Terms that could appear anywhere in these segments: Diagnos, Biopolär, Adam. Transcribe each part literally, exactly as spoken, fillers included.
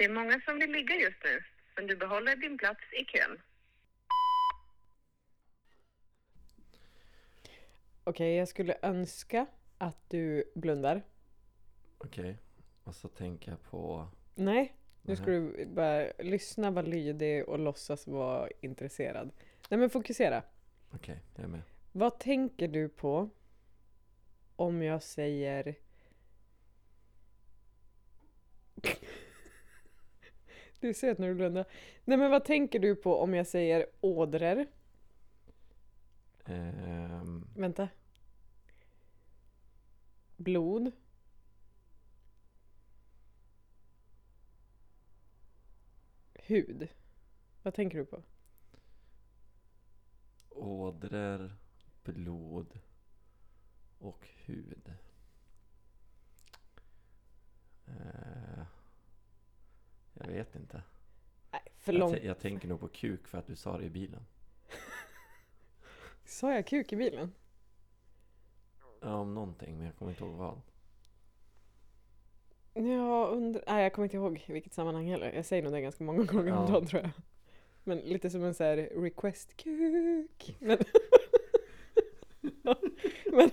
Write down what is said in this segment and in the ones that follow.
Det är många som vill ligga just nu, men du behåller din plats i kön. Okej, okay, jag skulle önska att du blundar. Okej, okay. Och så tänker jag på... Nej, nu ska du bara lyssna, vara lydig och låtsas vara intresserad. Nej, men fokusera. Okej, okay, jag är med. Vad tänker du på om jag säger... Du ser att när du blundar. Nej, men vad tänker du på om jag säger ådror? Um... Vänta. Blod. Hud. Vad tänker du på? Ådror, blod och hud. Uh... Jag vet inte. Nej, för långt. Jag, t- jag tänker nog på kuk för att du sa det i bilen. Sa jag kuk i bilen? Ja, om någonting, men jag kommer inte ihåg vad. Jag undrar... Nej, jag kommer inte ihåg i vilket sammanhang heller. Jag säger nog det ganska många gånger om dagen, tror jag. Men lite som en så här request-kuk. Men... men...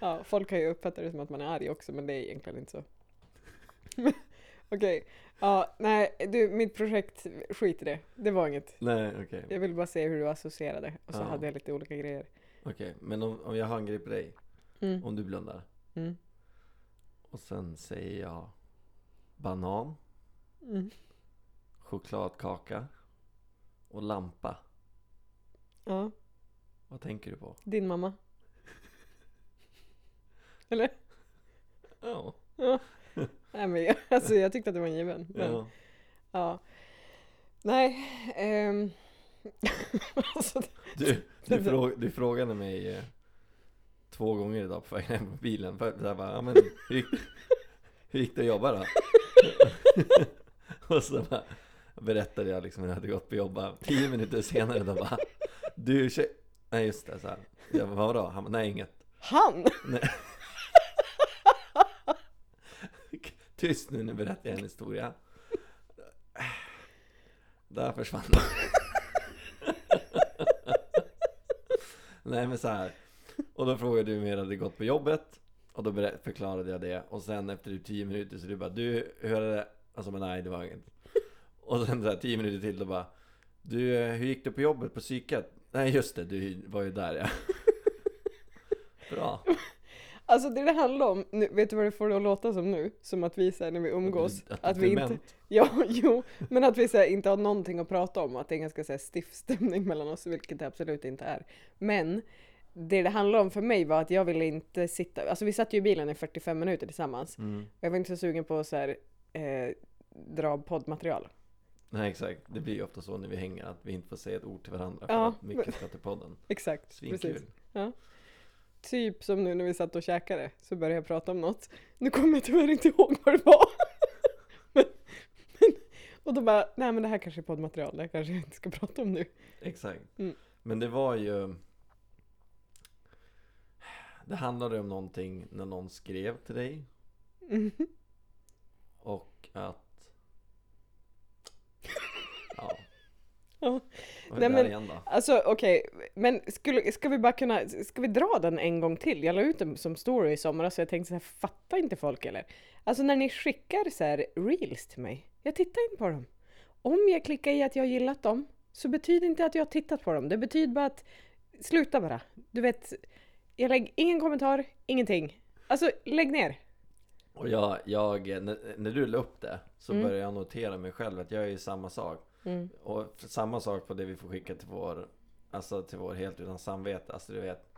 Ja, folk har ju uppfattat det som att man är arg också, men det är egentligen inte så. Okej. Okay. Ja, nej, du, mitt projekt, skit i det. Det var inget. Nej, okej. Okay. Jag ville bara se hur du associerade. Och så ja. Hade jag lite olika grejer. Okej, okay, men om, om jag angriper dig. Mm. Om du blundar. Mm. Och sen säger jag banan. Mm. Chokladkaka. Och lampa. Ja. Vad tänker du på? Din mamma. Eller? Ja. Ja. Nej, men jag, alltså jag tyckte att det var en given. Men, ja. Ja. Nej. Um, alltså, det, du, du, det, fråg, du frågade mig eh, två gånger idag på vägen på bilen. För jag bara, ja, men, hur, gick, hur gick det att jobba då? Och så bara, berättade jag liksom hur jag hade gått på jobba. Tio minuter senare då bara, du, tjej, nej just det. Så här. Jag bara, vadå? Han bara, nej inget. Han? Nej. Tyst nu, nu berättar jag en historia. Där försvann det. Nej, men så här. Och då frågade du mer hade det gått på jobbet. Och då förklarade jag det. Och sen efter tio minuter så du bara, du hörde det. Alltså, men nej, det var inget. Och sen så här, tio minuter till då bara, du, hur gick det på jobbet på psyket? Nej, just det, du var ju där, ja. Bra. Alltså det det handlar om, nu, vet du vad det får det att låta som nu? Som att vi så här, när vi umgås, att, att vi inte, ja, jo, men att vi så här, inte har någonting att prata om, att det är en ganska så här, stiff stämning mellan oss, vilket det absolut inte är. Men det det handlar om för mig var att jag ville inte sitta, alltså vi satt ju i bilen i fyrtiofem minuter tillsammans. Mm. Jag var inte så sugen på att så här, eh, dra poddmaterial. Nej, exakt. Det blir ju ofta så när vi hänger att vi inte får säga ett ord till varandra för ja, att mycket ska till podden. Exakt, svinkul. Precis. Ja. Typ som nu när vi satt och käkade så började jag prata om något. Nu kommer jag tyvärr inte ihåg vad det var. men, men, och då bara, nej men det här kanske är poddmaterial. Det kanske jag inte ska prata om nu. Exakt. Mm. Men det var ju... Det handlade om någonting när någon skrev till dig. Mm. Och att... Ja... Ja. Nej, men, alltså, okej. Okay. Men skulle, ska vi bara kunna, ska vi dra den en gång till? Jag la ut den som story i somras så jag tänkte så här, fattar inte folk eller? Alltså när ni skickar så här reels till mig, jag tittar in på dem. Om jag klickar i att jag gillat dem så betyder inte att jag har tittat på dem. Det betyder bara att, sluta bara. Du vet, jag lägger ingen kommentar, ingenting. Alltså, lägg ner. Och jag, jag när, när du la upp det så mm. började jag notera mig själv att jag är ju samma sak. Mm. Och samma sak på det vi får skicka till vår, alltså till vår helt utan samvete, alltså du vet,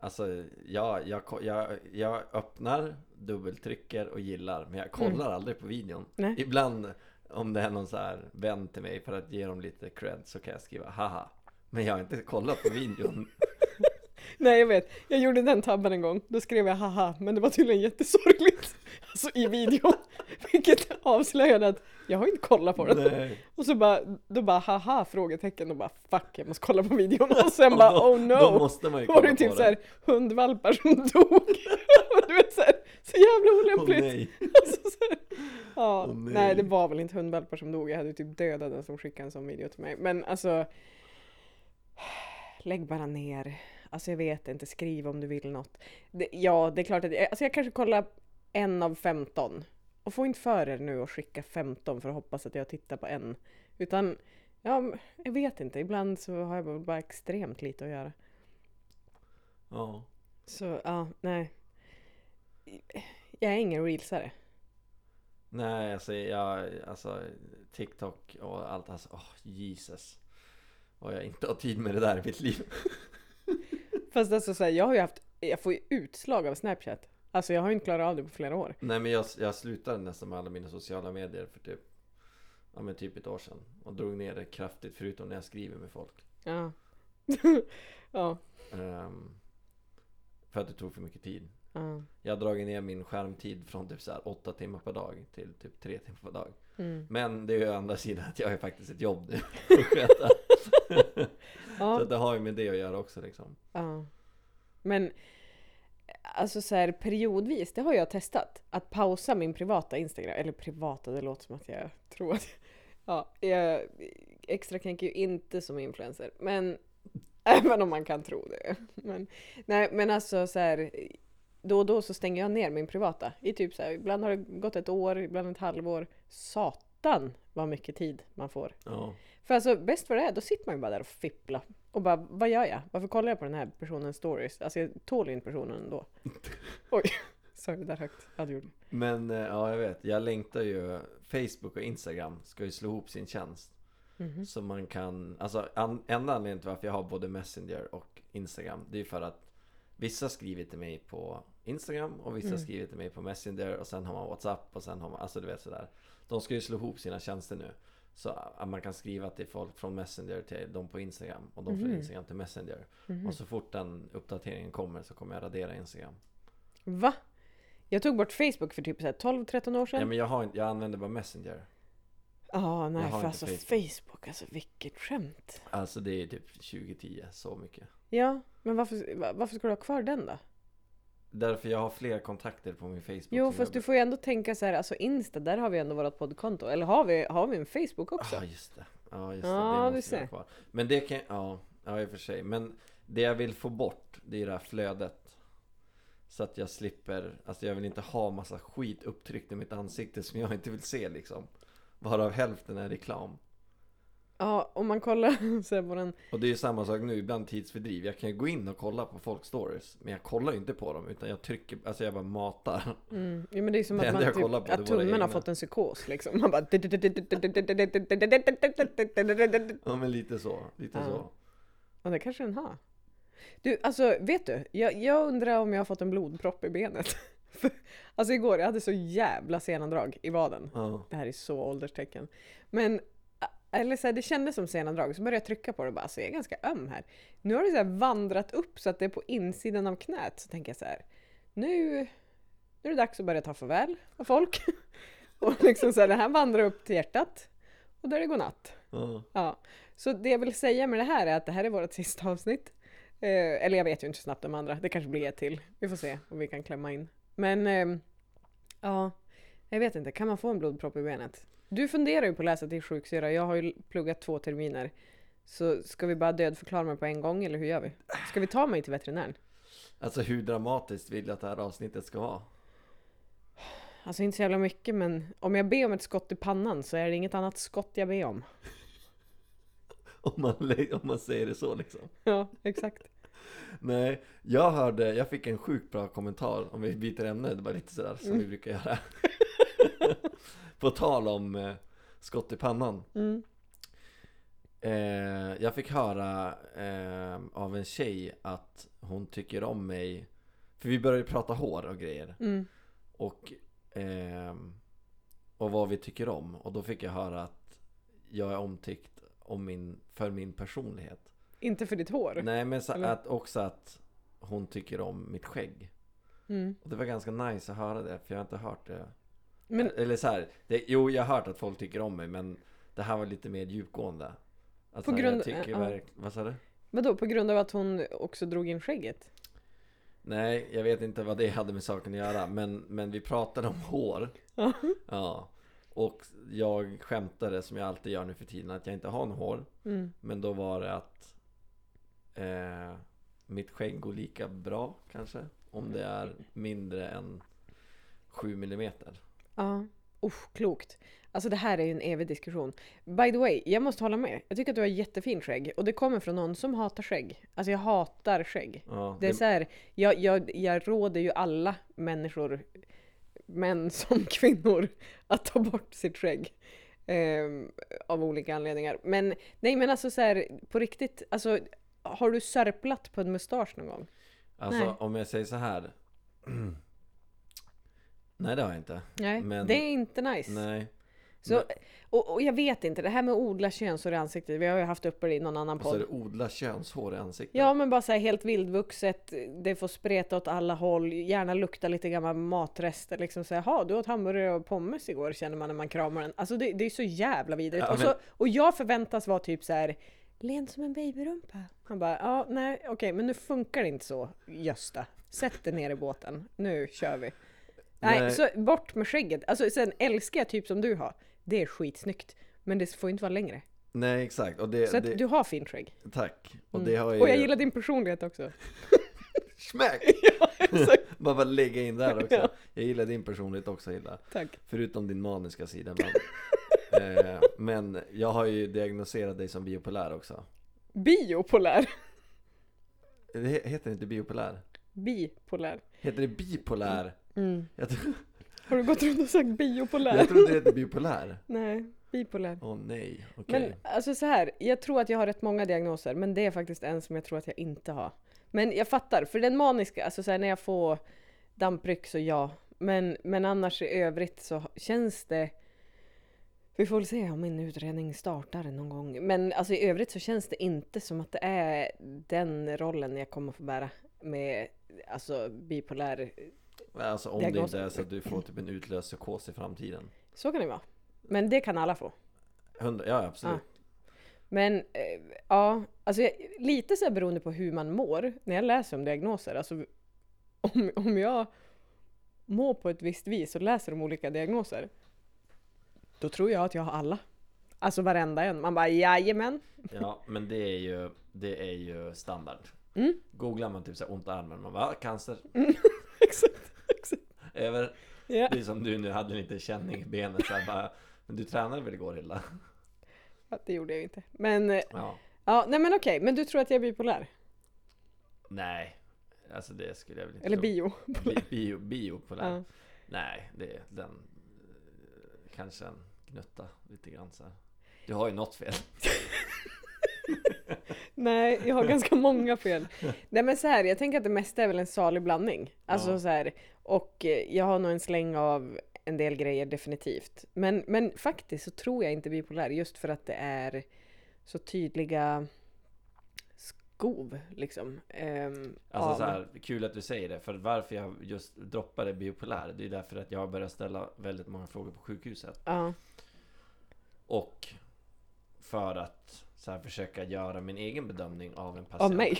alltså jag, jag, jag, jag öppnar, dubbeltrycker och gillar, men jag kollar mm. aldrig på videon. Nej. Ibland om det är någon så här vän till mig för att ge dem lite cred så kan jag skriva haha, men jag har inte kollat på videon. Nej, jag vet, jag gjorde den tabben en gång, då skrev jag haha, men det var tydligen jättesorgligt alltså i videon. Vilket avslöjade att jag har inte kollat på den. Nej. Och så bara, då bara haha, frågetecken. Och bara fuck, jag måste kolla på videon. Och sen och då, bara oh no. Då måste man ju kolla på det. Var det typ såhär hundvalpar som dog. Och du vet såhär, så jävla olämpligt. Oh, nej. Alltså, så här, Ja, oh, nej. nej, det var väl inte hundvalpar som dog. Jag hade typ dödat den som skickade en sån video till mig. Men alltså, lägg bara ner. Alltså jag vet inte, skriv om du vill något. Det, ja, det är klart att jag, alltså jag kanske kollar en av femton. Och få inte för er nu och skicka femton för att hoppas att jag tittar på en. Utan, ja, jag vet inte. Ibland så har jag bara extremt lite att göra. Ja. Så, ja, nej. Jag är ingen reelsare. Nej, alltså, jag, alltså TikTok och allt, alltså, oh, Jesus. Och jag inte har tid med det där i mitt liv. Fast alltså så här, jag har ju haft, jag får ju utslag av Snapchat. Alltså jag har ju inte klarat av det på flera år. Nej, men jag, jag slutade nästan med alla mina sociala medier för typ, ja, men typ ett år sedan. Och drog ner det kraftigt förutom när jag skriver med folk. Ja. Ja. Um, för att det tog för mycket tid. Uh. Jag har dragit ner min skärmtid från typ så här åtta timmar per dag till typ tre timmar per dag. Mm. Men det är ju å andra sidan att jag har faktiskt ett jobb nu. Ja. Så det har ju med det att göra också liksom. Uh. Men alltså så här periodvis, det har jag testat. Att pausa min privata Instagram. Eller privata, det låter som att jag tror att ja, jag extra tänker ju inte som influencer. Men även om man kan tro det. Men, nej, men alltså så här, då och då så stänger jag ner min privata. I typ så här, ibland har det gått ett år, ibland ett halvår. Satan vad mycket tid man får. Ja. För alltså bäst för det är, då sitter man ju bara där och fipplar. Och bara, vad gör jag? Varför kollar jag på den här personens stories? Alltså jag tål ju inte personen ändå. Oj, sa jag där högt. Men ja, jag vet. Jag längtar ju, Facebook och Instagram ska ju slå ihop sin tjänst. Mm-hmm. Så man kan, alltså an, enda anledningen till varför jag har både Messenger och Instagram, det är för att vissa skriver till mig på Instagram och vissa mm. skriver till mig på Messenger och sen har man WhatsApp och sen har man, alltså du vet sådär. De ska ju slå ihop sina tjänster nu. Så att man kan skriva till folk från Messenger till dem på Instagram och de mm. från Instagram till Messenger. Mm. Och så fort den uppdateringen kommer så kommer jag radera Instagram. Va? Jag tog bort Facebook för typ tolv tretton år sedan. Ja, men jag, har, jag använder bara Messenger. Ja, oh, nej, för alltså Facebook. Facebook, alltså vilket skämt. Alltså det är typ tjugo tio, så mycket. Ja, men varför, varför ska du ha kvar den då? Därför jag har fler kontakter på min Facebook. Jo, fast du får ju ändå tänka så här, alltså Insta, där har vi ändå vårt poddkonto. Eller har vi, har vi en Facebook också? Ja, ah, just det. Ja, just det. Ah, det måste vi kvar. Men det kan, ja, ja, i och för sig. Men det jag vill få bort, det är det här flödet. Så att jag slipper, alltså jag vill inte ha massa skit upptryckt i mitt ansikte som jag inte vill se liksom. Varav hälften är reklam. Ja, om man kollar så på den. Och det är ju samma sak nu, ibland tidsfördriv. Jag kan ju gå in och kolla på folk stories, men jag kollar ju inte på dem, utan jag trycker, alltså jag bara matar. Mm. Ja, men det är som det att man jag typ, på, att tummen har fått en psykos liksom. Man bara ja, men lite så, lite ja. så. Ja, det kanske den har. Du, alltså vet du, jag, jag undrar om jag har fått en blodpropp i benet. Alltså igår, jag hade så jävla senandrag i vaden. Oh. Det här är så ålderstecken. Men eller så här, det kändes som senandrag. Så började jag trycka på det och bara, alltså jag är ganska öm här. Nu har det så här vandrat upp så att det är på insidan av knät. Så tänker jag så här, nu, nu är det dags att börja ta farväl av folk. Och liksom så här, det här vandrar upp till hjärtat. Och där är det godnatt. Oh. Ja. Så det jag vill säga med det här är att det här är vårt sista avsnitt. Eh, eller jag vet ju inte så snabbt om andra. Det kanske blir ett till. Vi får se om vi kan klämma in. Men, eh, ja, jag vet inte. Kan man få en blodpropp i benet? Du funderar ju på att läsa till sjuksyra. Jag har ju pluggat två terminer. Så ska vi bara dödförklara mig på en gång, eller hur gör vi? Ska vi ta mig till veterinären? Alltså, hur dramatiskt vill du att det här avsnittet ska vara? Alltså, inte så jävla mycket, men om jag ber om ett skott i pannan så är det inget annat skott jag ber om. om, man, om man säger det så, liksom. Ja, exakt. Nej, jag hörde, jag fick en sjukt bra kommentar om vi byter ämne, det var lite sådär som mm. vi brukar göra. På tal om eh, skott i pannan. Mm. Eh, jag fick höra eh, av en tjej att hon tycker om mig, för vi började prata hår och grejer. Mm. Och, eh, och vad vi tycker om. Och då fick jag höra att jag är omtyckt om min, för min personlighet. Inte för ditt hår. Nej, men så att också att hon tycker om mitt skägg. Mm. Och det var ganska nice att höra det, för jag har inte hört det. Men... Eller så här, det, jo, jag har hört att folk tycker om mig, men det här var lite mer djupgående. Alltså, på grund... jag tycker äh, verk... Vad sa du? Vadå, på grund av att hon också drog in skägget? Nej, jag vet inte vad det hade med saken att göra, men, men vi pratade om hår. Ja. Och jag skämtade, som jag alltid gör nu för tiden, att jag inte har något hår. Mm. Men då var det att eh, mitt skägg går lika bra kanske om det är mindre än sju millimeter. Ja, usch, klokt. Alltså det här är ju en evig diskussion. By the way, jag måste hålla med. Jag tycker att du har jättefin skägg. Och det kommer från någon som hatar skägg. Alltså jag hatar skägg. Ja, det... det är så här, jag, jag, jag råder ju alla människor, män som kvinnor, att ta bort sitt skägg. Eh, av olika anledningar. Men nej, men alltså så här, på riktigt, alltså, har du sörplat på en mustasch någon gång? Alltså nej. Om jag säger så här... Nej, det har jag inte. Nej, men... det är inte nice. Nej. Så, och, och jag vet inte, det här med att odla könshår i ansiktet, vi har ju haft uppe i någon annan podd. Alltså odla könshår i ansiktet? Ja, men bara så här helt vildvuxet, det får spreta åt alla håll, gärna lukta lite gamla matrester, liksom så här, ha, du åt hamburgare och pommes igår, känner man när man kramar den. Alltså det, det är så jävla vidrigt. Ja, men... och, så, och jag förväntas vara typ så här, len som en babyrumpa. Han bara, ja, nej, okej, okay, men nu funkar det inte så, Gösta. Sätt dig ner i båten, nu kör vi. Nej, nej, så bort med skägget. Alltså sen älskar jag typ som du har. Det är skitsnyggt, men det får inte vara längre. Nej, exakt. Och det, så att det... du har fint skägg. Tack. Och, mm. det har jag, och jag gillar din personlighet också. Smäck! Ja, exakt. Man bara lägga in där också. Ja. Jag gillar din personlighet också, gillar. Tack. Förutom din maniska sida. Men, eh, men jag har ju diagnoserat dig som biopolär också. Biopolär? Det heter inte biopolär. Bipolär. Heter det bipolär? Mm. Jag tror... Har du gått runt och sagt biopolär? Jag tror inte det heter biopolär. Nej, bipolär. Åh oh, nej, okej. Okay. Alltså så här, jag tror att jag har rätt många diagnoser, men det är faktiskt en som jag tror att jag inte har. Men jag fattar, för den maniska, alltså så här, när jag får dampryck så ja. Men, men annars i övrigt så känns det... Vi får väl se om min utredning startar någon gång. Men alltså i övrigt så känns det inte som att det är den rollen jag kommer att få bära med, alltså, bipolär... Alltså om Diagnos. Det inte är så att du får typ en utlöst psykos i framtiden. Så kan det vara. Men det kan alla få. hundra, ja, absolut. Ja. Men eh, ja, alltså jag, lite så här beroende på hur man mår när jag läser om diagnoser. Alltså om, om jag mår på ett visst vis och läser om olika diagnoser, då tror jag att jag har alla. Alltså varenda en. Man bara, jajamän. Ja, men det är ju, det är ju standard. Mm. Googlar man typ så här ont i armen, man bara, cancer. Mm. Exakt, exakt. Över, yeah. Det är som du nu hade lite känning i benen så bara, men du tränade väl igår illa? Ja, det gjorde jag inte. Men ja, ja nej men okej, men du tror att jag är bipolär? Nej. Alltså det skulle jag väl inte. Eller bio. Bi- bio biopolär. Ja. Nej, det är den kanske en gnutta lite grann så. Du har ju något fel. Nej, jag har ganska många fel. Nej men så här, jag tänker att det mesta är väl en salig blandning. Alltså ja. Så här, och jag har nog en släng av en del grejer definitivt. Men, men faktiskt så tror jag inte bipolär just för att det är så tydliga skov liksom. Ehm, alltså av... så här, kul att du säger det, för varför jag just droppade bipolär, det är därför att jag har börjat ställa väldigt många frågor på sjukhuset. Ja. Och för att så här, försöka göra min egen bedömning av en patient. Av mig?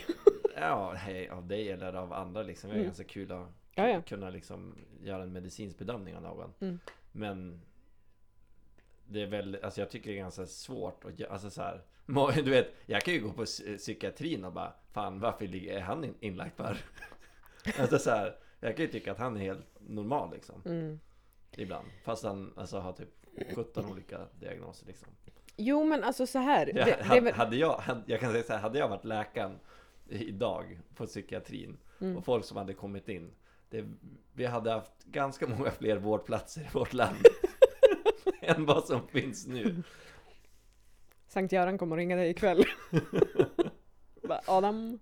Ja, hej, av dig eller av andra. Liksom. Det är mm. ganska kul att ja, ja. kunna liksom, göra en medicinsk bedömning av någon. Mm. Men det är väldigt, alltså, jag tycker det är ganska svårt. Att, alltså, så här, du vet, jag kan ju gå på psykiatrin och bara, fan varför är han inlagd för? Alltså, så här, jag kan ju tycka att han är helt normal liksom. Mm. Ibland. Fast han alltså, har typ sjutton olika diagnoser liksom. Jo men alltså så här ja, det, det väl... hade jag hade, jag kan säga så här, hade jag varit läkaren idag på psykiatrin mm. och folk som hade kommit in det, vi hade haft ganska många fler vårdplatser i vårt land än vad som finns nu. Sankt Göran kommer ringa dig ikväll. Adam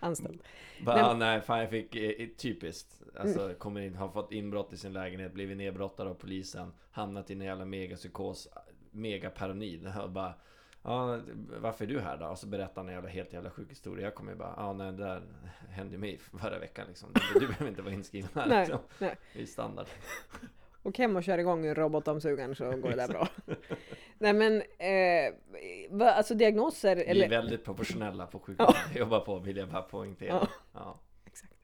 anställd. Ba, nej, men... nej fan jag fick typiskt alltså mm. kommer in, har fått inbrott i sin lägenhet, blivit nedbrottad av polisen, hamnat i en jävla megapsykos, megaparonid och bara ja, varför är du här då? Och så berättar han en jävla, helt jävla sjuk historia. Jag kommer ju bara, ja nej, det där hände mig förra veckan liksom. Du behöver inte vara inskriven här nej, liksom. Nej. Det är standard. Och hem och kör igång robotomsugaren så går det där bra. Nej men eh, alltså diagnoser eller... Vi är väldigt proportionella på sjukvården. Jag jobbar på, vill jag bara poängtera. Ja, ja. Exakt.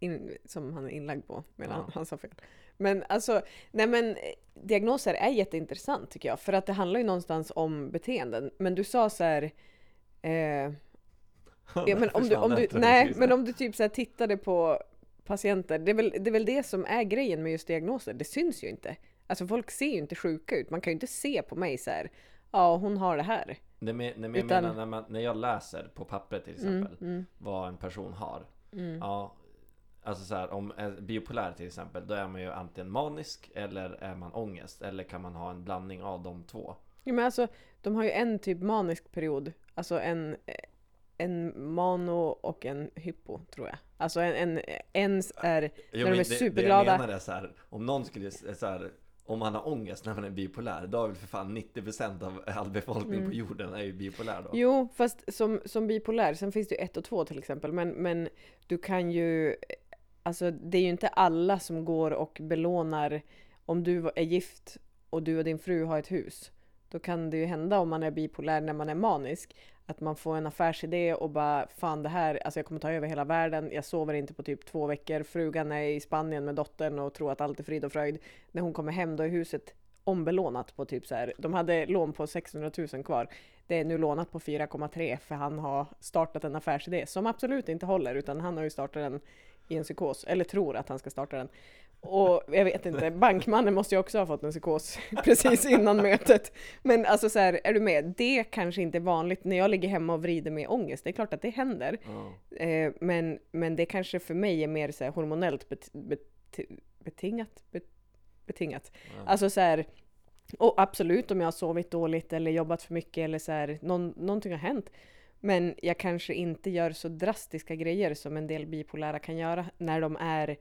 in, som han är inlagd på, medan ja. han, han sa fel. Men alltså, nej men diagnoser är jätteintressant tycker jag, för att det handlar ju någonstans om beteenden. Men du sa så här, eh, ja, men om du, om du, nej, men om du typ så här tittade på patienter, det är, väl, det är väl det som är grejen med just diagnoser, det syns ju inte. Alltså folk ser ju inte sjuka ut, man kan ju inte se på mig så här, ja hon har det här. Nej, men, nej, men Utan... jag menar, när, man, när jag läser på pappret till exempel mm, mm. vad en person har, mm. ja, alltså så här, om en biopolär till exempel, då är man ju antingen manisk eller är man ångest, eller kan man ha en blandning av de två. Ja, men alltså, de har ju en typ manisk period, alltså en, en mano och en hypo tror jag. Alltså en, en, en är när jo, de är det, superglada. Det jag menar är så här, om någon skulle så här, om man har ångest när man är bipolär, då är väl för fan nittio procent av all befolkning mm. på jorden är ju bipolär då. Jo, fast som, som bipolär, sen finns det ju ett och två till exempel, men, men du kan ju, alltså det är ju inte alla som går och belånar, om du är gift och du och din fru har ett hus, då kan det ju hända om man är bipolär när man är manisk, att man får en affärsidé och bara, fan det här, alltså jag kommer ta över hela världen, jag sover inte på typ två veckor, frugan är i Spanien med dottern och tror att allt är frid och fröjd. När hon kommer hem då är huset ombelånat på typ så här, de hade lån på sexhundratusen kvar, det är nu lånat på fyra komma tre för han har startat en affärsidé som absolut inte håller, utan han har ju startat den i en psykos, eller tror att han ska starta den. Och jag vet inte, bankmannen måste ju också ha fått en psykos precis innan mötet. Men alltså så här, är du med? Det kanske inte är vanligt. När jag ligger hemma och vrider med ångest, det är klart att det händer. Oh. Eh, men, men det kanske för mig är mer så här hormonellt bet, bet, betingat. Bet, betingat. Oh. Alltså så här, och absolut om jag har sovit dåligt eller jobbat för mycket eller så här, någon, någonting har hänt. Men jag kanske inte gör så drastiska grejer som en del bipolära kan göra när de är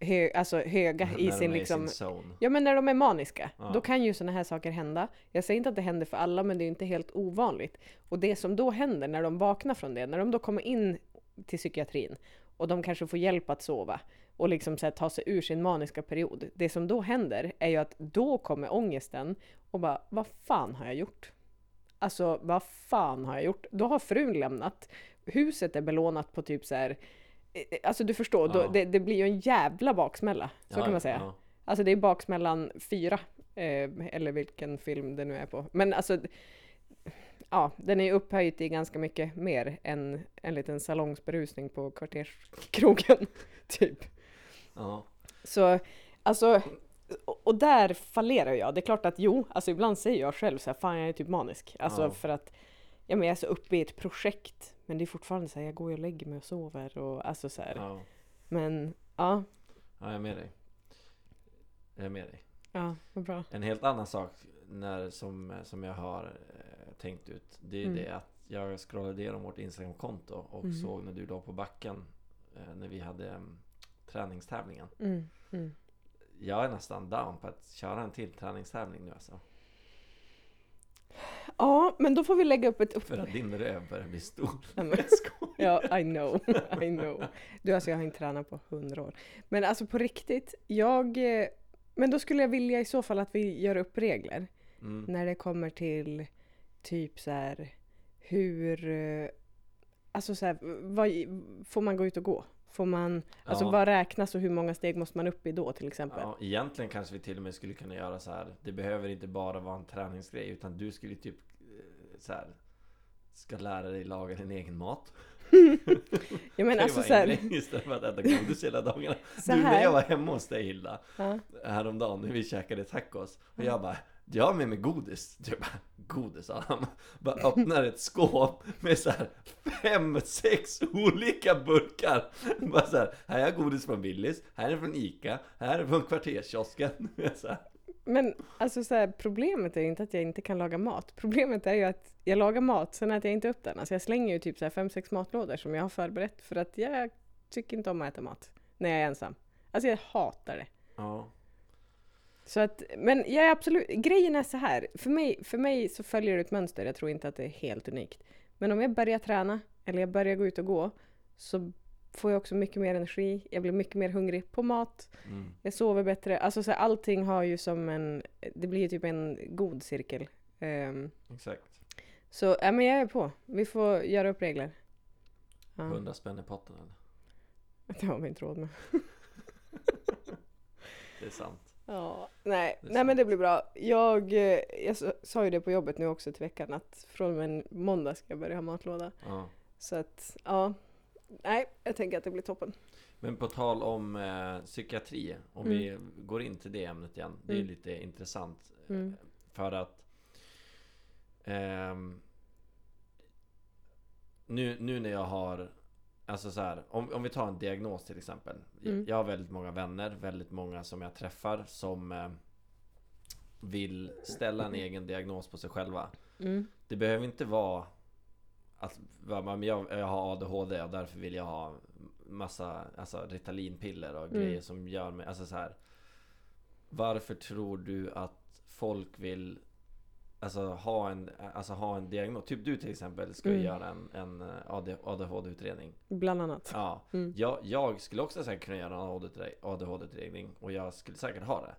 hö, alltså höga i när sin, de är liksom, sin zone. Ja, men när de är maniska. Ja. Då kan ju såna här saker hända. Jag säger inte att det händer för alla, men det är ju inte helt ovanligt. Och det som då händer när de vaknar från det, när de då kommer in till psykiatrin och de kanske får hjälp att sova och liksom så här, ta sig ur sin maniska period. Det som då händer är ju att då kommer ångesten och bara, vad fan har jag gjort? Alltså, vad fan har jag gjort? Då har frun lämnat. Huset är belånat på typ så här. Alltså du förstår, ja. då, det, det blir ju en jävla baksmälla. Så ja, kan man säga. Ja. Alltså det är baksmällan fyra. Eh, eller vilken film det nu är på. Men alltså, ja, den är ju upphöjt i ganska mycket mer än en liten salongsberusning på kvarterskrogen. Typ. Ja. Så, alltså... Och där fallerar jag. Det är klart att jo, alltså ibland säger jag själv så här, fan jag är typ manisk. Alltså oh. för att ja, men jag är så uppe i ett projekt. Men det är fortfarande så här, jag går och lägger mig och sover. Och, alltså så här. Oh. Men ja. Ja, jag är med dig. Jag är med dig. Ja, vad bra. En helt annan sak när, som, som jag har eh, tänkt ut. Det är mm. det att jag scrollade igenom vårt Instagram-konto och mm. såg när du låg på backen eh, när vi hade eh, träningstävlingen. Mm, mm. Jag är nästan down på att köra en till träningstävling nu alltså. Ja, men då får vi lägga upp ett... Upp... För att din röv börjar bli stor. Ja, I know. I know. Du, alltså jag har inte tränat på hundra år. Men alltså på riktigt, jag... Men då skulle jag vilja i så fall att vi gör upp regler. Mm. När det kommer till typ så här hur... Alltså så här, vad, får man gå ut och gå? Får man, alltså ja. vad räknas och hur många steg måste man upp i då till exempel? Ja, egentligen kanske vi till och med skulle kunna göra så här. Det behöver inte bara vara en träningsgrej, utan du skulle typ så här, ska lära dig laga din egen mat. Jag menar alltså så här, istället för att äta godis hela dagarna. Du, när jag var hemma hos dig Hilda ja. häromdagen när vi käkade tacos och jag bara, jag har med mig godis. Du bara, godis Adam. Bara öppnar ett skåp med så här fem, sex olika burkar. Bara så här, här är godis från Willys, här är från Ica, här är från kvarterskiosken. Så här. Men alltså så här, problemet är inte att jag inte kan laga mat. Problemet är ju att jag lagar mat, sen äter jag inte upp den. Alltså jag slänger ju typ så här fem, sex matlådor som jag har förberett. För att jag tycker inte om att äta mat när jag är ensam. Alltså jag hatar det. Ja. Så att, men jag är absolut, grejen är så här, för mig, för mig så följer det ett mönster, jag tror inte att det är helt unikt. Men om jag börjar träna, eller jag börjar gå ut och gå, så får jag också mycket mer energi, jag blir mycket mer hungrig på mat, mm. jag sover bättre, alltså så här, allting har ju som en, det blir ju typ en god cirkel. Um, Exakt. Så, ja men jag är på, vi får göra upp regler. Ja. hundra spänn i potten eller? Det har vi inte råd med. Det är sant. Ja, nej, nej sant. Men det blir bra. Jag, jag sa ju det på jobbet nu också till veckan att från en måndag ska jag börja ha matlåda. Ja. Så att, ja. Nej, jag tänker att det blir toppen. Men på tal om eh, psykiatri, om mm. vi går in till det ämnet igen. Det är mm. lite intressant. Mm. För att eh, nu, nu när jag har, alltså så här, om, om vi tar en diagnos till exempel. Mm. Jag har väldigt många vänner, väldigt många som jag träffar som eh, vill ställa en egen diagnos på sig själva. Mm. Det behöver inte vara att jag, jag har A D H D och därför vill jag ha massa, alltså Ritalin-piller och grejer mm. som gör mig, alltså så här. Varför tror du att folk vill alltså ha en, alltså ha en diagnos? Typ du till exempel ska mm. göra en, en A D H D-utredning. Bland annat. Ja. Mm. Jag, jag skulle också säkert kunna göra en A D H D-utredning och jag skulle säkert ha det.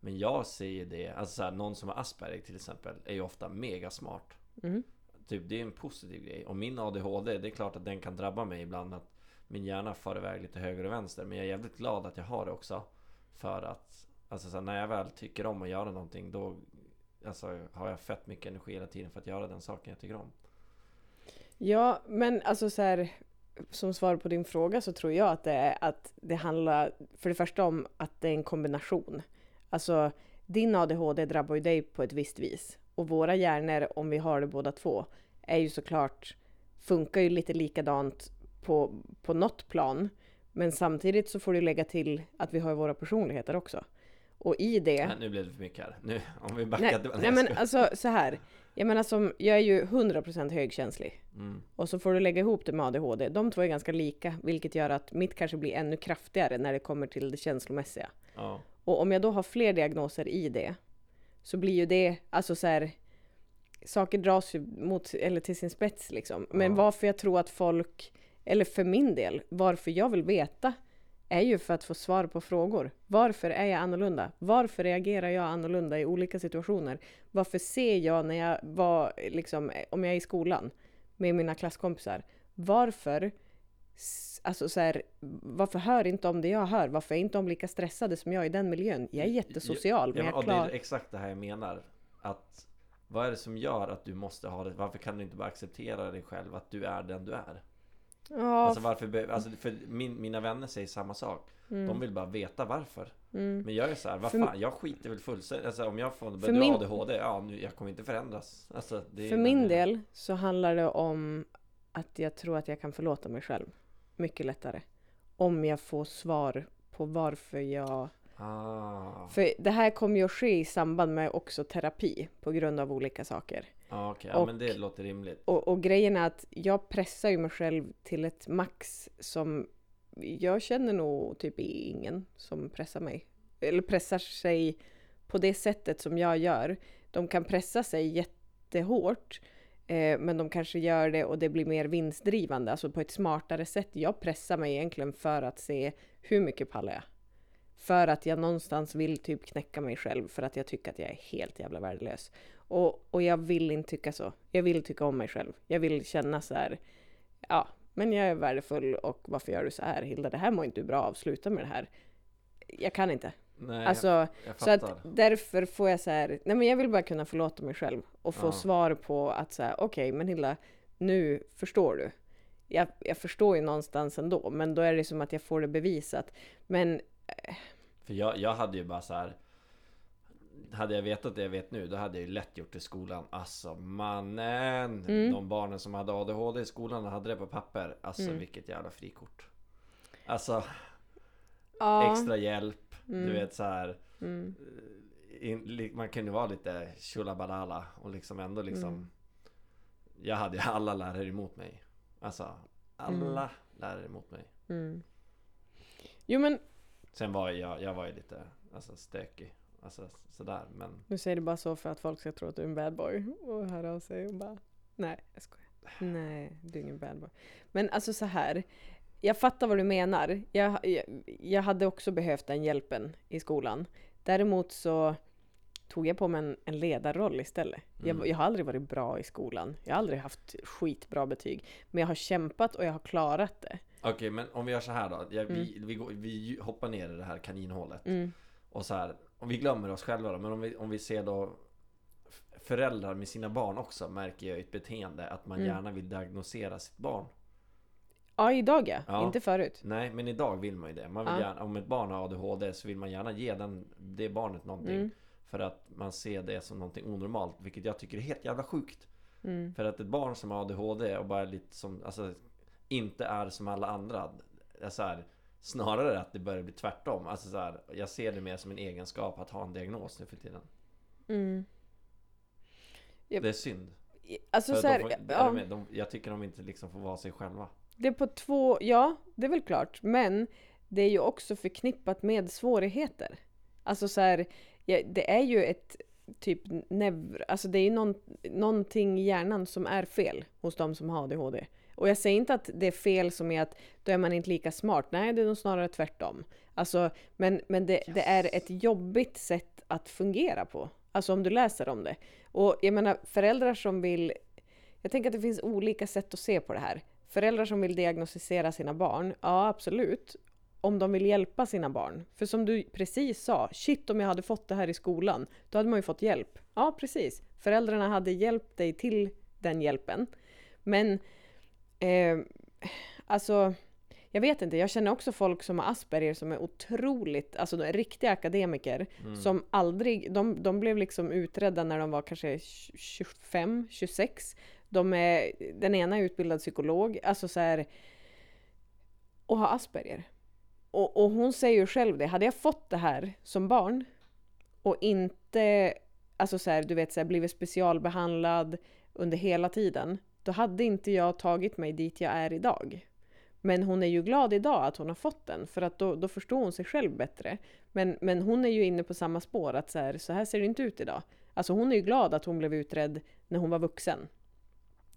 Men jag ser det, alltså så här, någon som har Asperger till exempel är ju ofta mega smart. Mm. Typ det är en positiv grej. Och min A D H D, det är klart att den kan drabba mig ibland att min hjärna far iväg lite höger och vänster. Men jag är jävligt glad att jag har det också. För att alltså, så här, när jag väl tycker om att göra någonting då alltså, har jag fett mycket energi hela tiden för att göra den saken jag tycker om. Ja, men alltså så här, som svar på din fråga så tror jag att det, är, att det handlar för det första om att det är en kombination. Alltså din A D H D drabbar ju dig på ett visst vis. Och våra hjärnor, om vi har det båda två, är ju såklart, funkar ju lite likadant på, på något plan. Men samtidigt så får du lägga till att vi har våra personligheter också. Och i det... Ja, nu blev det för mycket här. Nu, om vi backar... Nej, nej, nej men alltså så här. Jag menar som, jag är ju hundra procent högkänslig. Mm. Och så får du lägga ihop det med A D H D. De två är ganska lika, vilket gör att mitt kanske blir ännu kraftigare när det kommer till det känslomässiga. Ja. Och om jag då har fler diagnoser i det... så blir ju det, alltså så här, saker dras ju mot, eller till sin spets liksom. Men ja. Varför jag tror att folk, eller för min del, varför jag vill veta är ju för att få svar på frågor. Varför är jag annorlunda? Varför reagerar jag annorlunda i olika situationer? Varför ser jag när jag var, liksom, om jag är i skolan med mina klasskompisar? Varför, alltså så här, varför hör inte om det jag hör? Varför är inte de lika stressade som jag är i den miljön? Jag är jättesocial. Men jag, jag klar... Det är exakt det här jag menar. Att, vad är det som gör att du måste ha det? Varför kan du inte bara acceptera dig själv att du är den du är? Ja. Alltså varför, alltså för min, mina vänner säger samma sak. Mm. De vill bara veta varför. Mm. Men jag är så här, vad fan, jag skiter väl fullständigt. Alltså om jag får du min... A D H D, ja, nu, jag kommer inte förändras. Alltså, det för min del jag... så handlar det om att jag tror att jag kan förlåta mig själv. Mycket lättare. Om jag får svar på varför jag... Ah. För det här kommer ju att ske i samband med också terapi. På grund av olika saker. Ah, okay. Ja, och, men det låter rimligt. Och, och grejen är att jag pressar ju mig själv till ett max som... Jag känner nog typ ingen som pressar mig. Eller pressar sig på det sättet som jag gör. De kan pressa sig jättehårt. Men de kanske gör det och det blir mer vinstdrivande. Alltså på ett smartare sätt. Jag pressar mig egentligen för att se hur mycket pallar jag. För att jag någonstans vill typ knäcka mig själv. För att jag tycker att jag är helt jävla värdelös. Och, och jag vill inte tycka så. Jag vill tycka om mig själv. Jag vill känna så här. Ja, men jag är värdefull och varför gör du så här, Hilda? Det här mår inte bra av. Sluta med det här. Jag kan inte. Nej, alltså, jag, jag så att därför får jag så här, nej men jag vill bara kunna förlåta mig själv och få ja. Svar på att så här, okej, okay, men Hilda, nu förstår du. Jag, jag förstår ju någonstans ändå, men då är det som att jag får det bevisat. Men för jag, jag hade ju bara så här, hade jag vetat det jag vet nu, då hade jag ju lätt gjort i skolan. Alltså mannen, mm. de barnen som hade A D H D i skolan hade det på papper. Alltså mm. vilket jävla frikort. Alltså ja. Extra hjälp. Mm. Du vet så här mm. in, man kan ju vara lite chulabadala och liksom ändå liksom mm. jag hade alla lärare emot mig. Alltså alla mm. lärare emot mig. Mm. Jo men sen var jag jag var ju lite alltså stökig alltså sådär men nu säger du bara så för att folk ska tro att du är en bad boy och höra av sig och bara nej, jag skojar. Nej, du är ingen bad boy. Men alltså så här jag fattar vad du menar. Jag, jag, jag hade också behövt den hjälpen i skolan. Däremot så tog jag på mig en, en ledarroll istället. Mm. Jag, jag har aldrig varit bra i skolan. Jag har aldrig haft skitbra betyg. Men jag har kämpat och jag har klarat det. Okej, okay, men om vi gör så här då. Ja, vi, mm. vi, går, vi hoppar ner i det här kaninhålet. Mm. Och så här, om vi glömmer oss själva då, men om vi, om vi ser då föräldrar med sina barn också, märker jag ett beteende att man mm. gärna vill diagnosera sitt barn. Ja, idag ja. ja. Inte förut. Nej, men idag vill man ju det. Man vill ja. gärna, om ett barn har A D H D så vill man gärna ge den, det barnet någonting. Mm. För att man ser det som någonting onormalt, vilket jag tycker är helt jävla sjukt. Mm. För att ett barn som har A D H D och bara lite som, alltså, inte är som alla andra, är så här, snarare att det börjar bli tvärtom. Alltså så här, jag ser det mer som en egenskap att ha en diagnos nu för tiden. Mm. Jag, det är synd. Alltså så här, de får, ja. de, de, jag tycker de inte liksom får vara sig själva. Det är på två, ja, det är väl klart. Men det är ju också förknippat med svårigheter. Alltså så här, ja, det är ju ett typ nev, alltså det är ju någon, någonting i hjärnan som är fel hos de som har A D H D. Och jag säger inte att det är fel som är att då är man inte lika smart. Nej, det är nog snarare tvärtom. Alltså, men men det, yes. det är ett jobbigt sätt att fungera på. Alltså om du läser om det. Och jag menar, föräldrar som vill... Jag tänker att det finns olika sätt att se på det här. Föräldrar som vill diagnostisera sina barn, ja absolut. Om de vill hjälpa sina barn. För som du precis sa, shit om jag hade fått det här i skolan, då hade man ju fått hjälp. Ja, precis. Föräldrarna hade hjälpt dig till den hjälpen. Men... Eh, alltså jag vet inte, jag känner också folk som har Asperger som är otroligt, alltså de är riktiga akademiker mm. som aldrig, de, de blev liksom utredda när de var kanske tjugofem, tjugosex, de är, den ena är utbildad psykolog, alltså så här, och har Asperger och, och hon säger ju själv det, hade jag fått det här som barn och inte, alltså så här, du vet så här, blivit specialbehandlad under hela tiden, då hade inte jag tagit mig dit jag är idag. Men hon är ju glad idag att hon har fått den. För att då, då förstår hon sig själv bättre. Men, men hon är ju inne på samma spår. Att så här, så här ser det inte ut idag. Alltså hon är ju glad att hon blev utredd när hon var vuxen.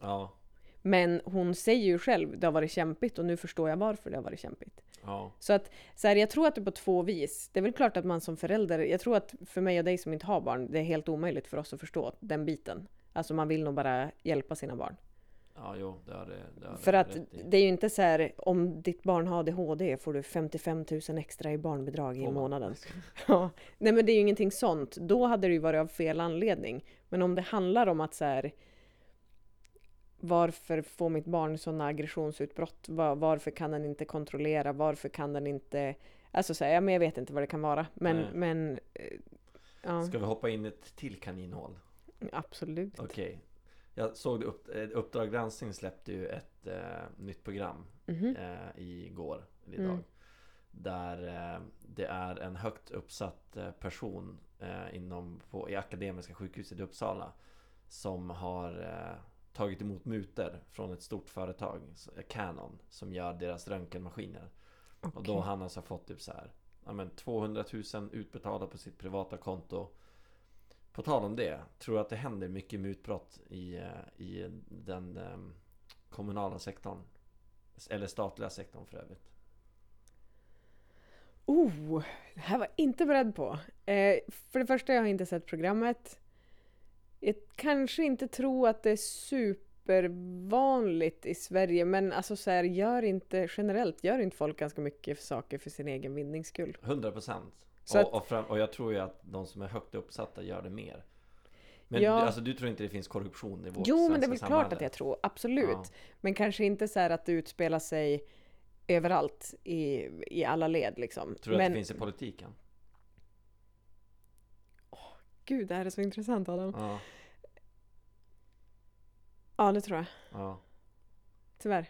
Ja. Men hon säger ju själv, det har varit kämpigt. Och nu förstår jag varför det har varit kämpigt. Ja. Så att så här, jag tror att det är på två vis. Det är väl klart att man som förälder. Jag tror att för mig och dig som inte har barn. Det är helt omöjligt för oss att förstå den biten. Alltså man vill nog bara hjälpa sina barn. Ja, jo, det är det, det är för att det är ju inte så här, om ditt barn har A D H D får du femtiofem tusen extra i barnbidrag i oh, månaden. Ja. Nej, men det är ju ingenting sånt. Då hade det ju varit av fel anledning. Men om det handlar om att så här, varför får mitt barn sådana aggressionsutbrott? Var, varför kan den inte kontrollera? Varför kan den inte... Alltså så här, ja, men jag vet inte vad det kan vara. Men, men, ja. Ska vi hoppa in ett till kaninhål? Absolut. Okej. Okay. Jag såg det, upp, Uppdrag granskning släppte ju ett eh, nytt program mm-hmm. eh, igår, eller idag. Mm. Där eh, det är en högt uppsatt eh, person eh, inom, på, i Akademiska sjukhuset i Uppsala som har eh, tagit emot mutor från ett stort företag, Canon, som gör deras röntgenmaskiner. Okay. Och då han alltså fått typ så här, ja, men tvåhundratusen utbetalda på sitt privata konto. På tal om det, tror jag att det händer mycket mutbrott i, i den um, kommunala sektorn. Eller statliga sektorn för övrigt. Oh, det här var jag inte beredd på. Eh, för det första, jag har inte sett programmet. Jag kanske inte tror att det är supervanligt i Sverige. Men alltså så här, gör inte, generellt gör inte folk ganska mycket för saker för sin egen vinnings skull. hundra procent. Att, och, och, fram, och jag tror ju att de som är högt uppsatta gör det mer. Men ja, du, alltså, du tror inte det finns korruption i vårt jo, svenska samhälle? Jo, men det är väl samhälle. Klart att jag tror, absolut. Ja. Men kanske inte så här att det utspelar sig överallt i, i alla led. Liksom. Tror du men, att det finns i politiken? Åh, oh, gud, det här är så intressant, Adam. Ja, ja det tror jag. Ja. Tyvärr.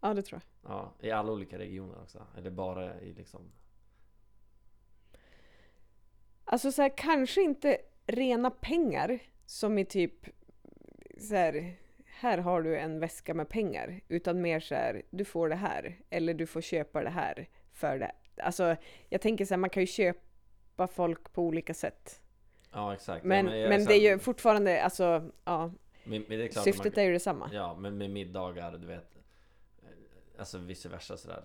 Ja, det tror jag. Ja, i alla olika regioner också? Eller bara i liksom... Alltså så här, kanske inte rena pengar som är typ så här, här har du en väska med pengar, utan mer så här, du får det här eller du får köpa det här för det. Alltså jag tänker så här, man kan ju köpa folk på olika sätt. Ja, exakt. Men, ja, men, jag, men det är ju fortfarande alltså ja. Men, men det är klart, syftet man, är ju detsamma. Ja, men med middagar, du vet. Alltså vice versa så där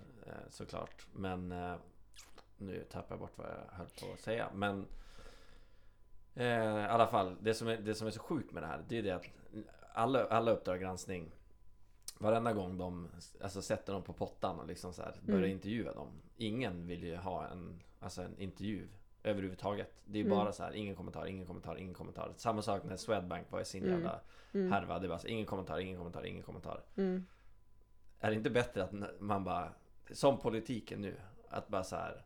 såklart, men nu tappar jag bort vad jag höll på att säga. Men eh, i alla fall, det som, är, det som är så sjukt med det här, det är det att alla, alla Uppdrag granskning varenda gång de alltså, sätter dem på pottan och liksom så här, börjar mm. intervjua dem. Ingen vill ju ha en, alltså en intervju överhuvudtaget. Det är ju mm. bara så här, ingen kommentar, ingen kommentar, ingen kommentar. Samma sak när Swedbank var i sin mm. jävla mm. härva. Det var alltså, ingen kommentar, ingen kommentar, ingen kommentar. Mm. Är det inte bättre att man bara, som politiken nu, att bara så här,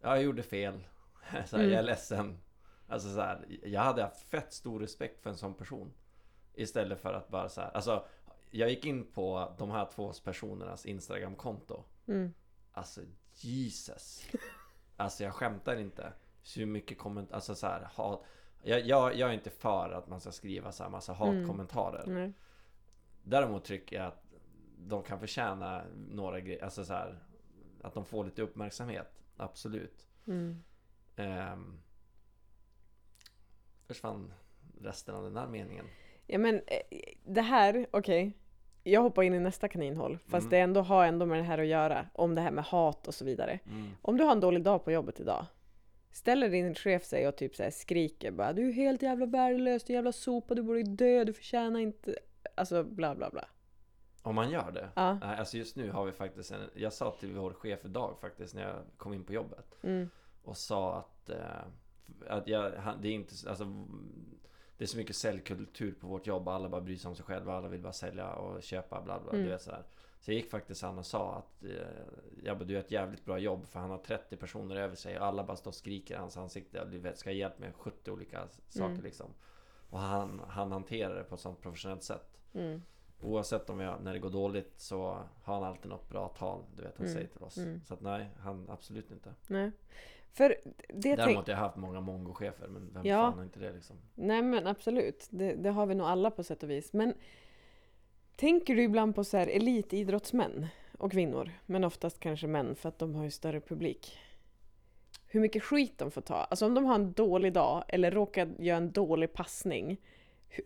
ja, jag gjorde fel, så här, mm. jag är ledsen. Alltså så här, jag hade haft fett stor respekt för en sån person. Istället för att bara så här, alltså jag gick in på de här två personernas Instagram-konto. Mm. Alltså, Jesus. Alltså, jag skämtar inte. Så mycket komment- alltså så här, hat. Jag, jag, jag är inte för att man ska skriva så här massa hatkommentarer. Mm. Mm. Däremot tycker jag att de kan förtjäna några grejer. Alltså så här, att de får lite uppmärksamhet. Absolut. Mm. Um, försvann resten av den här meningen. Ja, men det här, okej. Okay. Jag hoppar in i nästa kaninhål. Fast mm. det ändå har ändå med det här att göra. Om det här med hat och så vidare. Mm. Om du har en dålig dag på jobbet idag. Ställer din chef sig och typ så här skriker. Bara, du är helt jävla värdelös. Du är jävla sopa. Du borde dö. Du förtjänar inte. Alltså bla bla bla. Om man gör det. Ja. Nej, alltså just nu har vi faktiskt en... Jag sa till vår chef idag faktiskt när jag kom in på jobbet. Mm. Och sa att... att jag, det är inte... Alltså, det är så mycket säljkultur på vårt jobb. Alla bara bryr sig om sig själva. Alla vill bara sälja och köpa. Bla bla, mm. du vet så här. Så jag gick faktiskt an och sa att eh, jag bara, du gör ett jävligt bra jobb. För han har trettio personer över sig. Och alla bara står och skriker i hans ansikte. Du vet, ska jag hjälpa med sjuttio olika saker mm. liksom. Och han, han hanterar det på ett sånt professionellt sätt. Mm. Oavsett om jag, när det går dåligt så har han alltid något bra tal. Du vet, han mm. säger till oss. Mm. Så att nej, han absolut inte. Nej. För det däremot tänk... jag har haft många mongo-chefer, men vem ja. fan har inte det liksom? Nej, men absolut, det, det har vi nog alla på sätt och vis. Men tänker du ibland på så här elitidrottsmän och kvinnor, men oftast kanske män för att de har ju större publik, hur mycket skit de får ta? Alltså om de har en dålig dag eller råkar göra en dålig passning,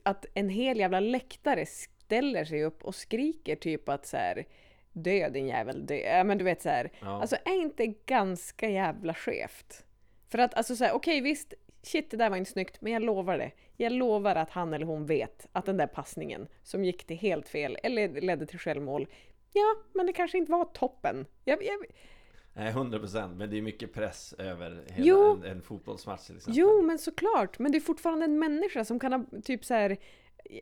att en hel jävla läktare ställer sig upp och skriker typ att så här, dö din jävel, dö. Ja, men du vet så här, ja. Alltså är inte ganska jävla skevt. För att alltså så här, okej okay, visst, shit det där var inte snyggt, men jag lovar det. Jag lovar att han eller hon vet att den där passningen som gick till helt fel eller ledde till självmål, ja, men det kanske inte var toppen. Jag, jag... Nej, hundra procent, men det är mycket press över hela jo, en, en fotbollsmatch till exempel. Jo, men såklart, men det är fortfarande en människa som kan ha typ så här,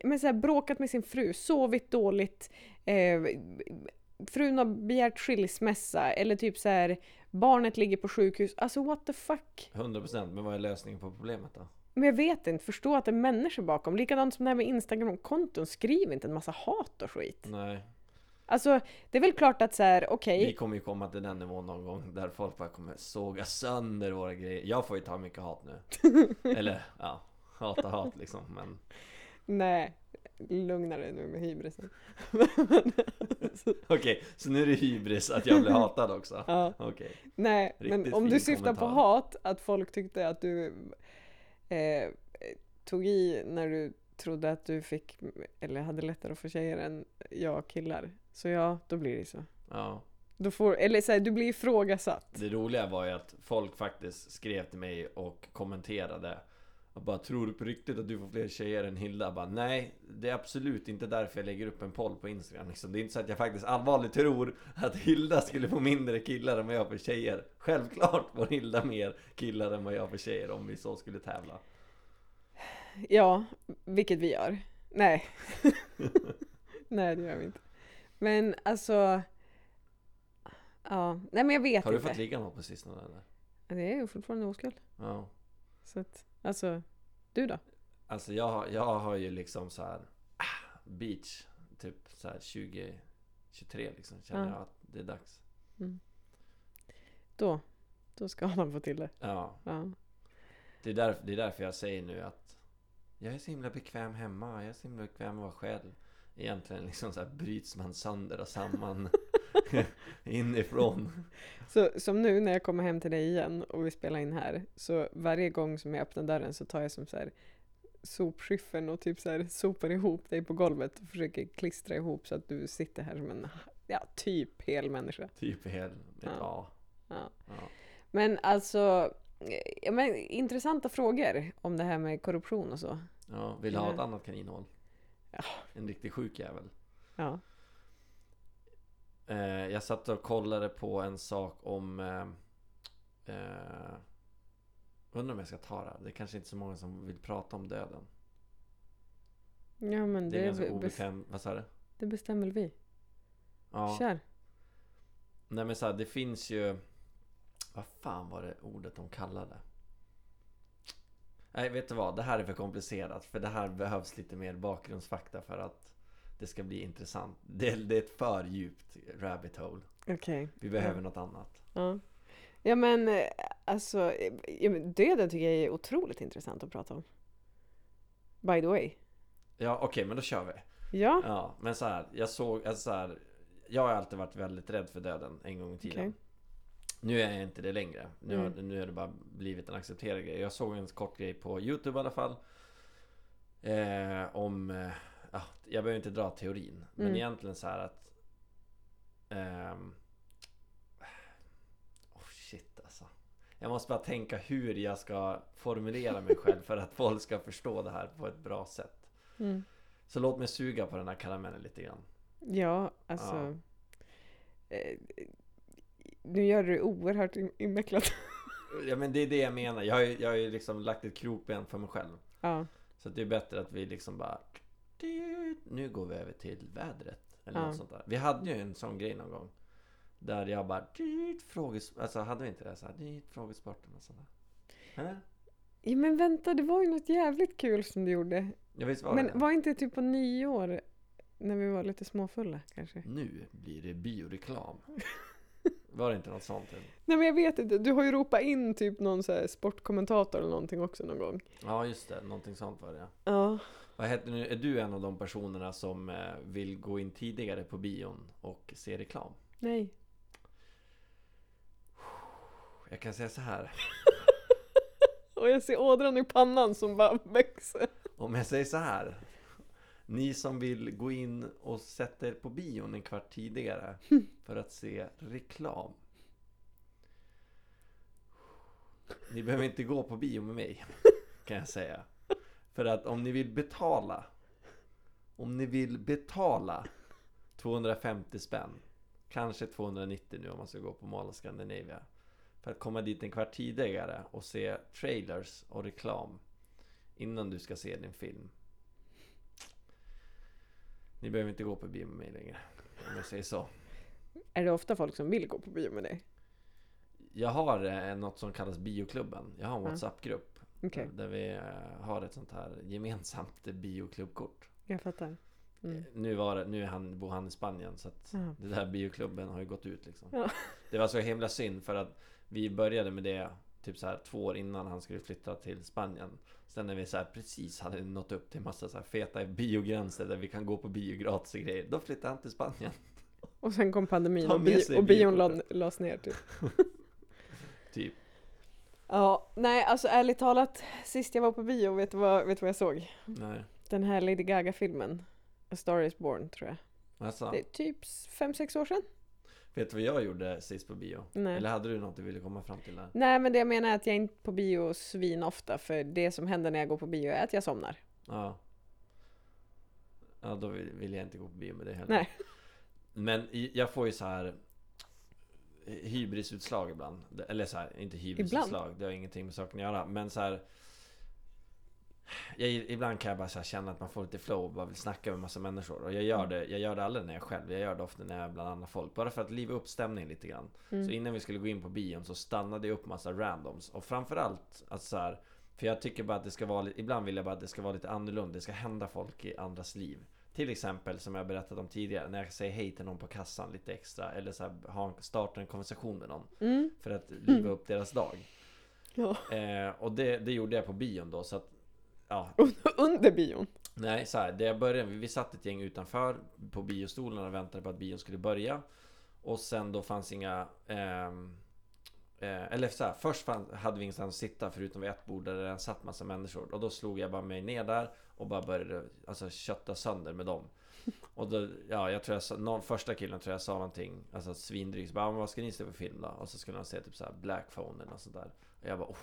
men så här bråkat med sin fru, sovit dåligt, eh, frun har begärt skilsmässa eller typ så här, barnet ligger på sjukhus. Alltså what the fuck? hundra procent, men vad är lösningen på problemet då? Men jag vet inte, förstå att det är människor bakom. Likadant som det här med Instagram-konton, skriv inte en massa hat och skit. Nej. Alltså, det är väl klart att så här, okej. Okay. Vi kommer ju komma till den nivån någon gång där folk bara kommer såga sönder våra grejer. Jag får ju ta mycket hat nu. Eller, ja, hata hat liksom, men... Nej, lugna dig nu med hybrisen. Okej, okay, så nu är det hybris att jag blir hatad också. Ja. Okay. Nej, riktigt, men om du syftar kommentar. På hat, att folk tyckte att du eh, tog i när du trodde att du fick, eller hade lättare att få tjejer än jag och killar. Så ja, då blir det så. Ja. Då får, eller så här, du blir ifrågasatt. Det roliga var ju att folk faktiskt skrev till mig och kommenterade. Jag bara, tror du på riktigt att du får fler tjejer än Hilda? Jag bara, nej, det är absolut inte därför jag lägger upp en poll på Instagram. Liksom. Det är inte så att jag faktiskt allvarligt tror att Hilda skulle få mindre killar än vad jag får tjejer. Självklart får Hilda mer killar än vad jag får tjejer om vi så skulle tävla. Ja, vilket vi gör. Nej. Nej, det gör vi inte. Men alltså... Ja, nej men jag vet inte. Har du inte fått ligga något på sistone eller? Det är ju fortfarande oskuld. Ja. Så att... Alltså, du då? Alltså jag, jag har ju liksom så här ah, beach, typ så här tjugo tjugotre liksom, känner ja. Jag att det är dags. Mm. Då, då ska man få till det. Ja. Ja. Det är därför, det är därför jag säger nu att jag är så himla bekväm hemma, jag är så himla bekväm att vara själv. Egentligen liksom så här bryts man sönder och samman inifrån. Så som nu när jag kommer hem till dig igen och vi spelar in här, så varje gång som jag öppnar dörren så tar jag som så här sopskyffeln och typ så här sopar ihop dig på golvet och försöker klistra ihop så att du sitter här som en ja, typ hel människa. Typ hel, ja. Ja. Ja. Ja. Men alltså ja, men, intressanta frågor om det här med korruption och så. Ja, vill du ha ett annat kaninhål? Ja. En riktigt sjuk jävel. Ja. Eh, jag satt och kollade på en sak om... Eh, eh, undrar om jag ska ta det. Det är kanske inte så många som vill prata om döden. Ja, men det, det är ganska obekvämt. Bes- Vad sa du? Det bestämmer vi. Ja. Kör. Nej, men så här, det finns ju... Vad fan var det ordet de kallade? Nej, vet du vad? Det här är för komplicerat. För det här behövs lite mer bakgrundsfakta för att det ska bli intressant. Det, det är ett för djupt rabbit hole. Okej. Okay. Vi behöver ja. något annat. Ja. Ja, men alltså döden tycker jag är otroligt intressant att prata om. By the way. Ja, okej, okay, men då kör vi. Ja. Ja, men så här, jag såg alltså så här, jag har alltid varit väldigt rädd för döden en gång i tiden. Okay. Nu är jag inte det längre. Nu har mm. nu har det bara blivit en accepterad grej. Jag såg en kort grej på YouTube i alla fall. Eh, om eh, jag behöver inte dra teorin, mm. men egentligen så här att eh, oh shit alltså. Jag måste bara tänka hur jag ska formulera mig själv för att folk ska förstå det här på ett bra sätt. Mm. Så låt mig suga på den här karamellen lite grann. Ja, alltså ja. Eh, nu gör du det oerhört invecklat. Ja, men det är det jag menar. Jag har ju, jag har ju liksom lagt ett krokben för mig själv. Ja. Så det är bättre att vi liksom bara... Nu går vi över till vädret. Eller ja. något sånt där. Vi hade ju en sån grej någon gång. Där jag bara... Fråges, alltså hade vi inte det så här... Frågesporten och sånt där. Eller? Ja, men vänta. Det var ju något jävligt kul som du gjorde. Jag visst var men det. Var inte typ på nio år när vi var lite småfulla kanske? Nu blir det bioreklam. Var det inte något sånt? Eller? Nej, men jag vet inte. Du har ju ropat in typ någon så här sportkommentator eller någonting också någon gång. Ja, just det. Någonting sånt var det. Ja. Vad heter nu? Är du en av de personerna som vill gå in tidigare på bion och se reklam? Nej. Jag kan säga så här. Och jag ser ådran i pannan som bara växer. Om jag säger så här. Ni som vill gå in och sätta er på bion en kvart tidigare för att se reklam. Ni behöver inte gå på bio med mig, kan jag säga. För att om ni vill betala, om ni vill betala tvåhundrafemtio spänn, kanske tvåhundranittio nu om man ska gå på Mall of Scandinavia, för att komma dit en kvart tidigare och se trailers och reklam innan du ska se din film. Ni behöver inte gå på bio med mig längre, om jag säger så. Är det ofta folk som vill gå på bio med dig? Jag har eh, något som kallas bioklubben. Jag har en ah. WhatsApp-grupp. Okay. Där vi eh, har ett sånt här gemensamt bioklubbkort. Jag fattar. Mm. Nu, var det, nu är han, bor han i Spanien, så att ah. det där bioklubben har ju gått ut. Liksom. Ja. Det var så himla synd för att vi började med det typ så här två år innan han skulle flytta till Spanien. Sen när vi så här precis hade nått upp till massa så här feta biogränser där vi kan gå på biogratis och grejer, då flyttade han till Spanien. Och sen kom pandemin och, bi- och bion la- lades ner typ. Typ. Ja, nej alltså ärligt talat, sist jag var på bio, vet du vad, vet du vad jag såg? Nej. Den här Lady Gaga-filmen, A Star Is Born tror jag. Alltså. Det är typ fem sex år sedan. Vet du vad jag gjorde sist på bio? Nej. Eller hade du något du ville komma fram till där? Nej, men det jag menar är att jag inte på bio svin ofta. För det som händer när jag går på bio är att jag somnar. Ja. Ja, då vill jag inte gå på bio med det heller. Nej. Men jag får ju så här hybrisutslag ibland. Eller så här, inte hybrisutslag. Ibland. Det har ingenting med saken att göra. Men så här... Jag, ibland kan jag bara så här känna att man får lite flow och bara vill snacka med massa människor. Och jag gör det, jag gör det aldrig när jag är själv. Jag gör det ofta när jag är bland andra folk. Bara för att liva upp stämningen lite grann. Mm. Så innan vi skulle gå in på bion så stannade jag upp massa randoms. Och framförallt att så här, för jag tycker bara att det ska vara, ibland vill jag bara att det ska vara lite annorlunda. Det ska hända folk i andras liv. Till exempel som jag berättat om tidigare, när jag säger hej till någon på kassan lite extra. Eller så här, ha, starta en konversation med någon. Mm. För att liva upp deras dag. Ja. eh, Och det, det gjorde jag på bion då. Så att ja. Under bion? Nej, så här, det jag började, vi satt ett gäng utanför på biostolarna och väntade på att bion skulle börja. Och sen då fanns inga eh, eh, eller så här, först fann, hade vi ingenstans att sitta förutom vid ett bord där det satt massa människor. Och då slog jag bara mig ner där och bara började alltså, kötta sönder med dem. Och då, ja, jag tror jag, någon, första killen tror jag sa någonting alltså svindryck, så bara, vad ska ni se för film då? Och så skulle han se typ så här Black Phone eller sådär. Och jag bara, oh,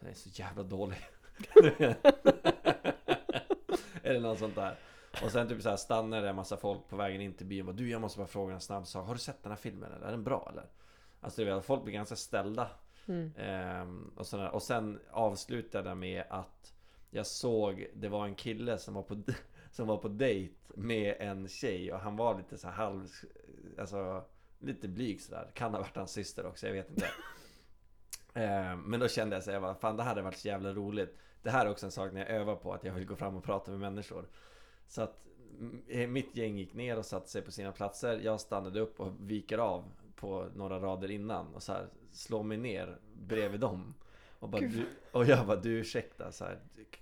det är så jävla dålig. Eller något sånt där. Och sen typ så här stannar det en massa folk på vägen in till bion och bara, du, jag måste bara fråga en snabb sak. Har du sett den här filmen eller? Är den bra eller? Alltså det, folk blir ganska ställda. Mm. Ehm, och, sådär. Och sen avslutade jag med att jag såg, det var en kille som var på som var på dejt med en tjej och han var lite så här halv, alltså lite blyg sådär. Kan ha varit hans syster också, jag vet inte. ehm, men då kände jag så här, jag bara, fan det här hade varit så jävla roligt. Det här är också en sak när jag övar på att jag vill gå fram och prata med människor. Så att mitt gäng gick ner och satte sig på sina platser. Jag stannade upp och viker av på några rader innan och så här slår mig ner bredvid dem och bara, du, och jag bara, du ursäkta så här,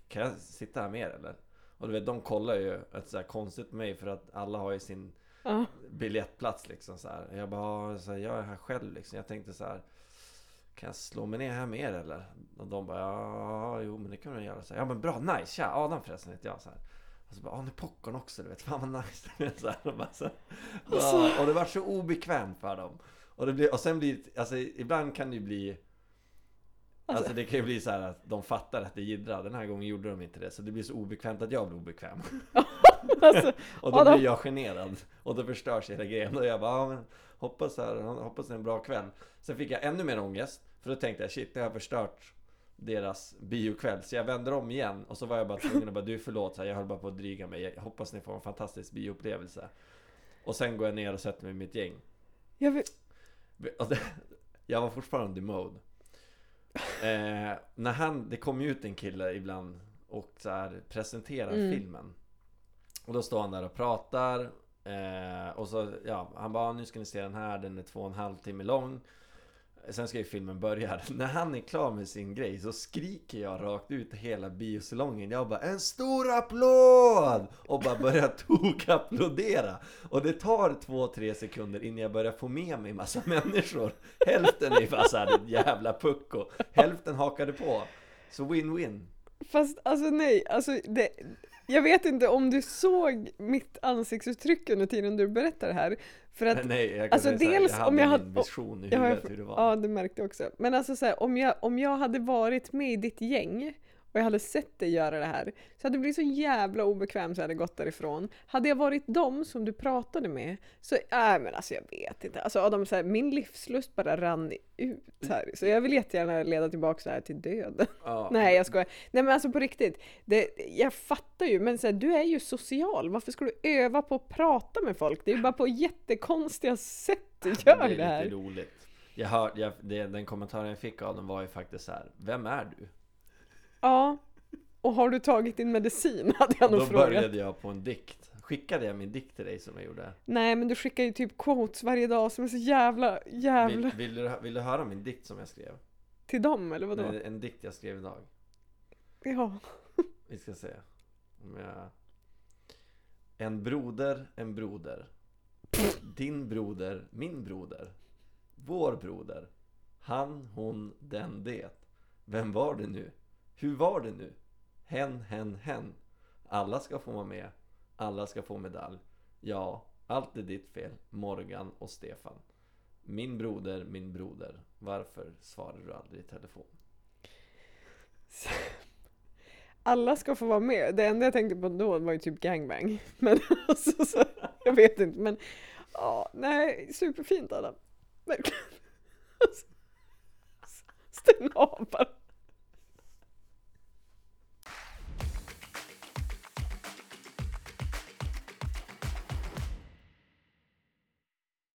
kan jag sitta här mer eller? Och du vet, de kollar ju att så här konstigt med mig för att alla har ju sin uh. biljettplats liksom så här. Jag bara så här, jag är här själv liksom. Jag tänkte så här, kan jag slå mig ner här mer eller? Och de bara, ja, jo men det kan du göra så här. Ja men bra, nice, tja, Adam förresten heter jag så här. Och så bara, ah, nu popcorn också, du vet, fan vad nice. så här, och, bara, så, och, och det var så obekvämt för dem. Och, det blir, och sen blir alltså ibland kan det ju bli, alltså det kan ju bli så här att de fattar att det jiddrar. Den här gången gjorde de inte det, så det blir så obekvämt att jag blir obekväm. alltså, och då Adam. Blir jag generad och då förstörs hela grejen. Och jag bara, ah, men, hoppas, här, hoppas det är en bra kväll. Sen fick jag ännu mer ångest, för då tänkte jag, shit, det har förstört deras biokväll. Så jag vänder om igen och så var jag bara tvungen och bara, du förlåt, jag höll bara på att dryga mig, jag hoppas ni får en fantastisk bioupplevelse. Och sen går jag ner och sätter mig i mitt gäng. Jag, vill... det, jag var fortfarande i mode. Eh, när han, det kom ut en kille ibland och så här presenterar mm. filmen. Och då står han där och pratar eh, och så, ja, han bara, nu ska ni se den här, den är två och en halv timme lång. Sen ska ju filmen börja. När han är klar med sin grej så skriker jag rakt ut hela biosalongen. Jag bara, en stor applåd! Och bara börjar tokapplådera. Och det tar två, tre sekunder innan jag börjar få med mig en massa människor. Hälften är fast så här, jävla pucko. Hälften hakade på. Så win-win. Fast alltså nej, alltså det... Jag vet inte om du såg mitt ansiktsuttryck under tiden du berättar det här. För att, nej, jag, alltså, dels här, jag om jag hade en vision i huvudet jag, hur det var. Ja, det märkte jag också. Men alltså, så här, om, jag, om jag hade varit med i ditt gäng och jag hade sett dig göra det här, så hade det blivit så jävla obekvämt så jag hade gått därifrån. Hade jag varit dem som du pratade med, så, nej äh, men alltså jag vet inte. Alltså de, så här, min livslust bara rann ut här. Så jag vill jättegärna leda tillbaka så här till döden. Ja. nej jag skojar. Nej men alltså på riktigt, det, jag fattar ju, men så här, du är ju social. Varför ska du öva på att prata med folk? Det är ju bara på jättekonstiga sätt du gör det, är det här. Det är lite roligt. Jag hör, jag, det, den kommentaren jag fick av dem var ju faktiskt så här, vem är du? Ja, och har du tagit din medicin? Hade jag nog då frågat. Började jag på en dikt. Skickade jag min dikt till dig som jag gjorde? Nej, men du skickar ju typ quotes varje dag som är så jävla, jävla... Vill, vill, du, vill du höra min dikt som jag skrev? Till dem, eller vadå? Nej, en dikt jag skrev idag. Ja. Vi ska se. Om jag... En broder, en broder. Din broder, min broder. Vår broder. Han, hon, den, det. Vem var det nu? Hur var det nu? Hen, hen, hen. Alla ska få vara med. Alla ska få medalj. Ja, allt är ditt fel. Morgan och Stefan. Min broder, min broder. Varför svarar du aldrig i telefon? Alla ska få vara med. Det enda jag tänkte på då var ju typ gangbang. Men alltså, så, jag vet inte. Men ja, nej, superfint Adam. Verkligen. Stäng av bara.